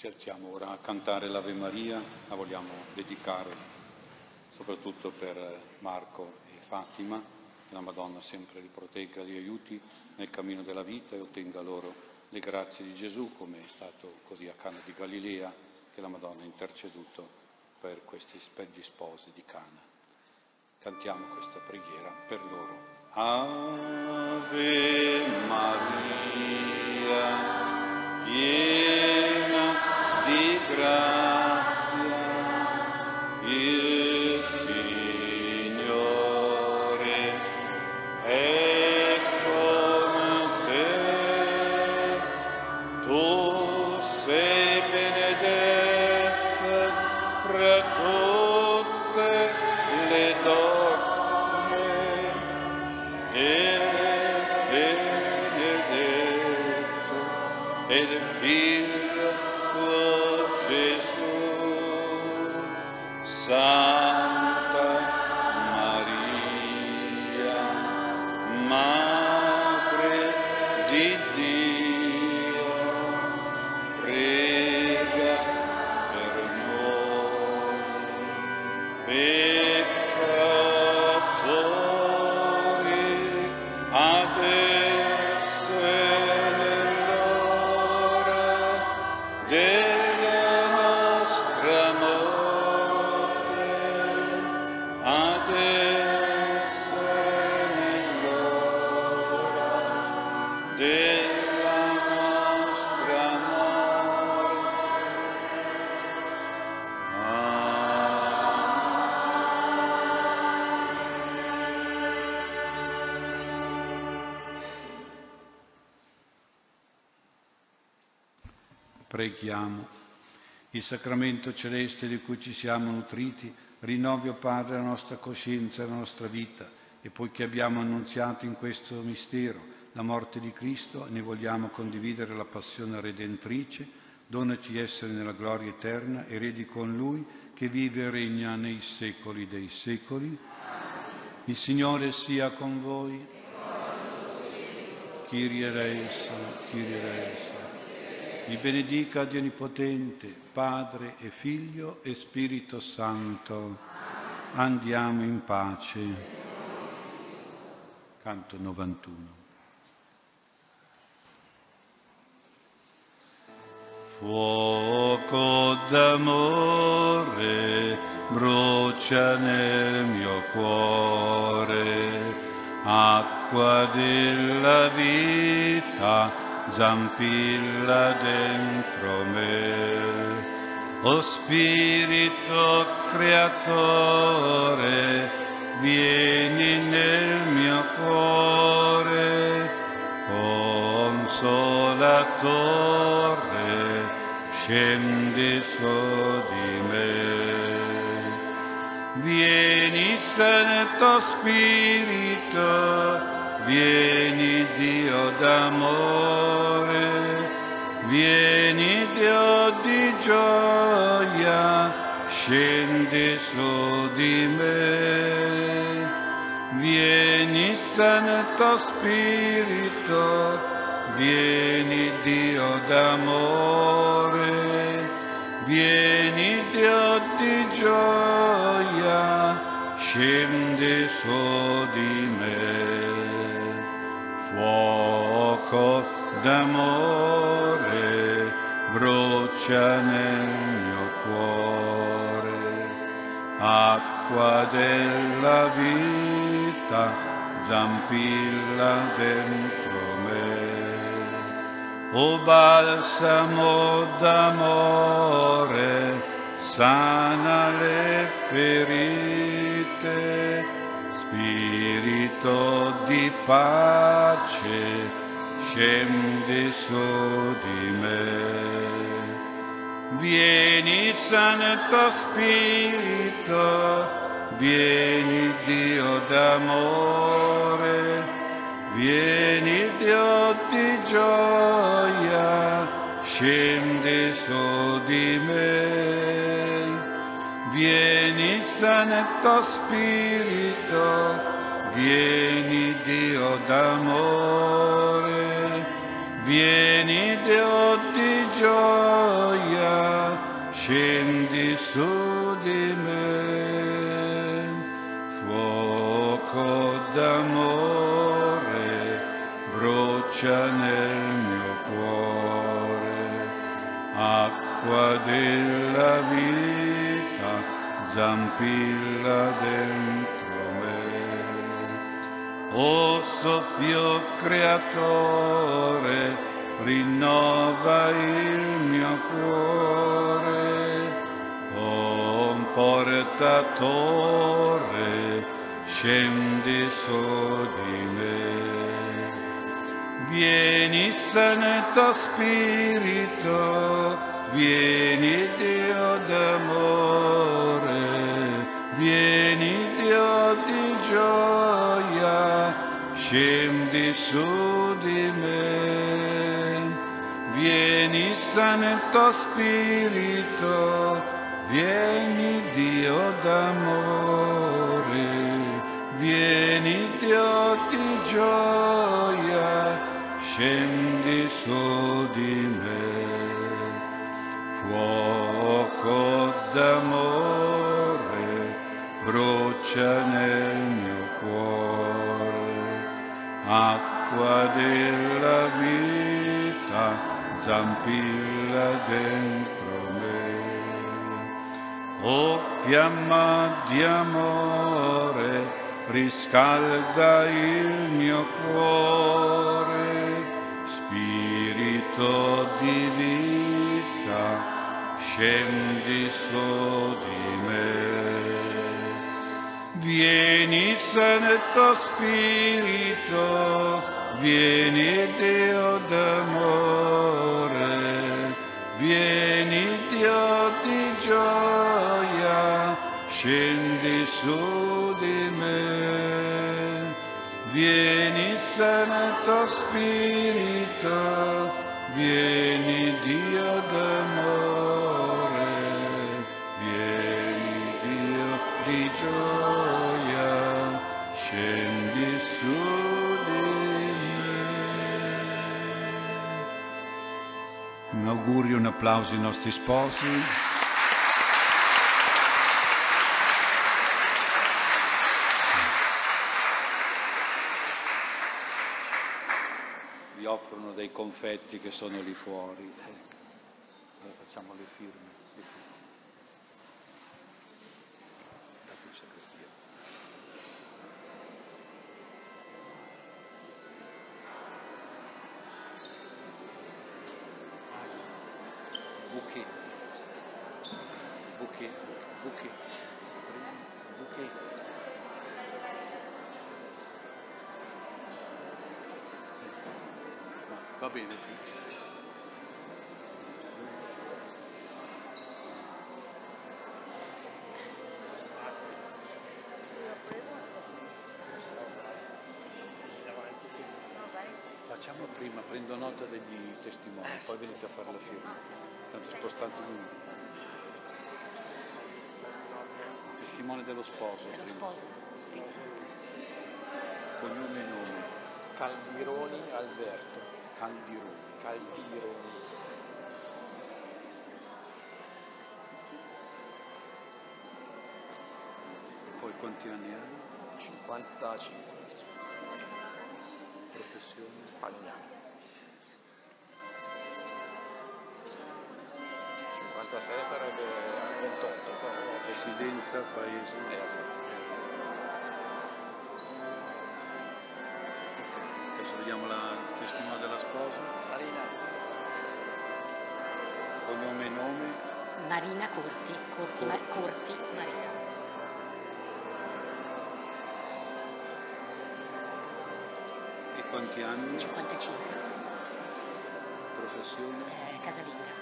Ci alziamo ora a cantare l'Ave Maria, la vogliamo dedicare soprattutto per Marco e Fatima, che la Madonna sempre li protegga, li aiuti nel cammino della vita e ottenga loro le grazie di Gesù, come è stato così a Cana di Galilea, che la Madonna ha interceduto per, questi, per gli sposi di Cana. Cantiamo questa preghiera per loro. Ave Maria, piena di grazia, il Signore è con te, tu sei benedetta fra tutte le donne e benedetto è il Figlio tuo Gesù. Santa Maria, Madre di Dio, prega per noi peccatori, adesso e nell'ora della nostra morte, adesso e nell'ora della nostra morte. Preghiamo. Il sacramento celeste di cui ci siamo nutriti rinnovi, o Padre, la nostra coscienza e la nostra vita, e poiché abbiamo annunziato in questo mistero la morte di Cristo e ne vogliamo condividere la passione redentrice, donaci essere nella gloria eterna eredi con Lui, che vive e regna nei secoli dei secoli. Il Signore sia con voi. Kyrie eleison, Kyrie eleison. Vi benedica Dio Onnipotente, Padre e Figlio e Spirito Santo. Andiamo in pace. Canto novantuno. Fuoco d'amore brucia nel mio cuore, acqua della vita zampilla dentro me. O Spirito Creatore, vieni nel mio cuore, Consolatore, scendi su di me. Vieni Santo Spirito, vieni Dio d'amore, vieni Dio di gioia, scendi su di me. Vieni Santo Spirito, vieni Dio d'amore, vieni Dio di gioia, scendi su di me. Fuoco d'amore brucia nel mio cuore, acqua della vita zampilla dentro me. O balsamo d'amore, sana le ferite, Spirito di pace, scendi su di me. Vieni Santo Spirito, vieni Dio d'amore, vieni Dio di gioia, scendi su di me. Vieni Santo Spirito, vieni Dio d'amore, vieni Dio di gioia, goccia nel mio cuore, acqua della vita, zampilla dentro me. O soffio creatore, rinnova il mio cuore, o confortatore, scendi su di me. Vieni Santo Spirito, vieni Dio d'amore, vieni Dio di gioia, scendi su di me. Vieni Santo Spirito, vieni Dio d'amore, vieni Dio di gioia, scendi su di me. Fuoco d'amore, brucia nel mio cuore, acqua della vita, zampilla dentro me. O fiamma di amore, riscalda il mio cuore, spirito di vita, scendi su di me. Vieni Santo Spirito, vieni Dio d'amore, vieni Dio di gioia, scendi su di me. Vieni Santo Spirito, vieni Dio d'amore, vieni Dio di gioia, scendi su di me. Un augurio, un applauso ai nostri sposi. Offrono dei confetti che sono lì fuori. Allora facciamo le firme. Le firme. Buchi. Buchi. Buchi. Buchi. Va bene. Facciamo prima, prendo nota degli testimoni, poi venite a fare la firma. Tanto spostatevi uno. Testimone dello sposo. Dello sposo. Cognome e nome. Caldironi Alberto. Caldironi. Caldironi. E poi quanti anni ha? cinquantacinque. Professione? Bagnano. cinquantasei sarebbe ventotto. Residenza, paese? Erba. Ok, adesso vediamo la... Testimone della sposa. Marina. Cognome e nome? Marina Corti. Corti, Corti. Ma, Corti Maria. E quanti anni? cinquantacinque. Professione? Eh, casalinga.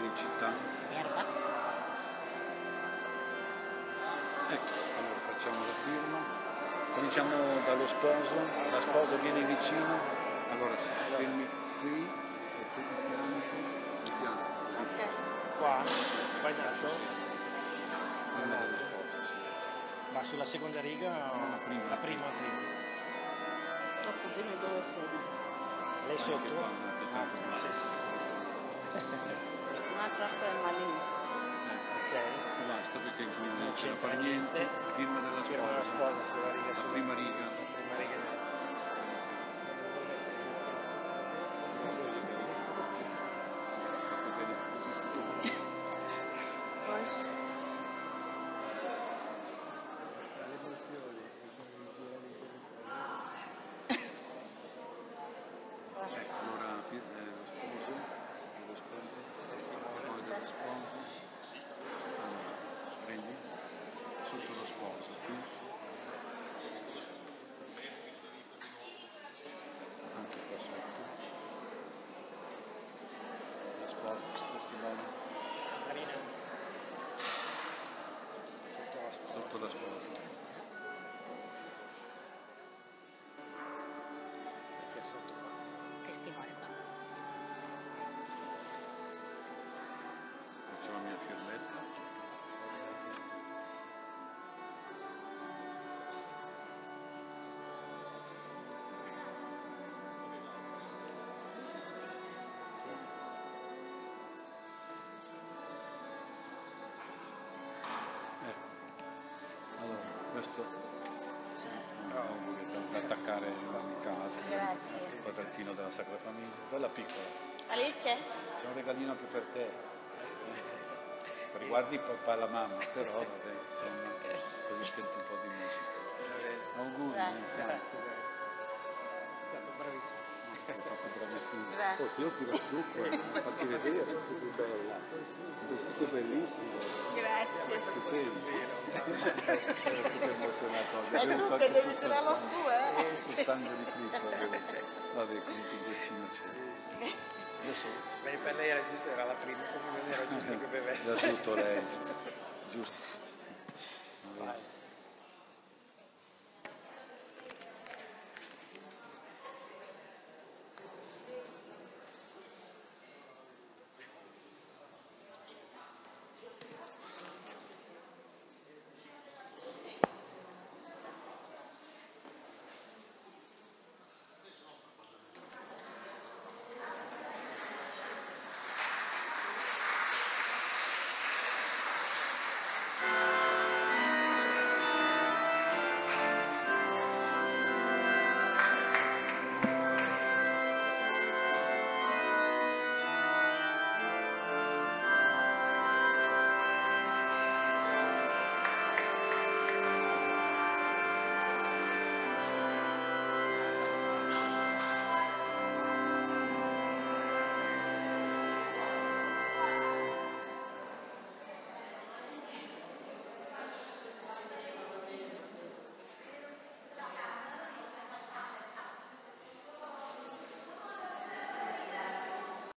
In città? Erba. Ecco, allora facciamo la firma. Cominciamo dallo sposo, la sposa viene vicino, allora fermi qui, e qui di fianco, di fianco. Ok. Qua, bagnato. Bagnato. Ma sulla seconda riga o la prima? La prima, la prima. Dopo dimmi dove sei. Lei sotto? Ah, sì, sì, sì. Un'altra ferma lì. Ok. Basta perché non c'entra niente, firma della sposa, la prima riga. questo tuo testimone qua. Faccio la mia firmetta. Della Sacra Famiglia, quella piccola. Alice? C'è un regalino anche per te. Riguardi papà e la mamma, però vabbè, insomma, così senti un po' di musica. Auguri. Grazie, grazie. È stato bravissimo. È stato bravissimo. Grazie. Poi io tiro su, poi fatti vedere, così bello. Vestito bellissimo. Grazie. È stupendo. Sono tutto emozionato. E tu devi tirarlo su, eh? Il sangue di Cristo. Vabbè, comunque il goccino c'è. Sì. Adesso... Beh, per lei era giusto, era la prima comunione, era giusto che bevesse. Da tutto lei, giusto.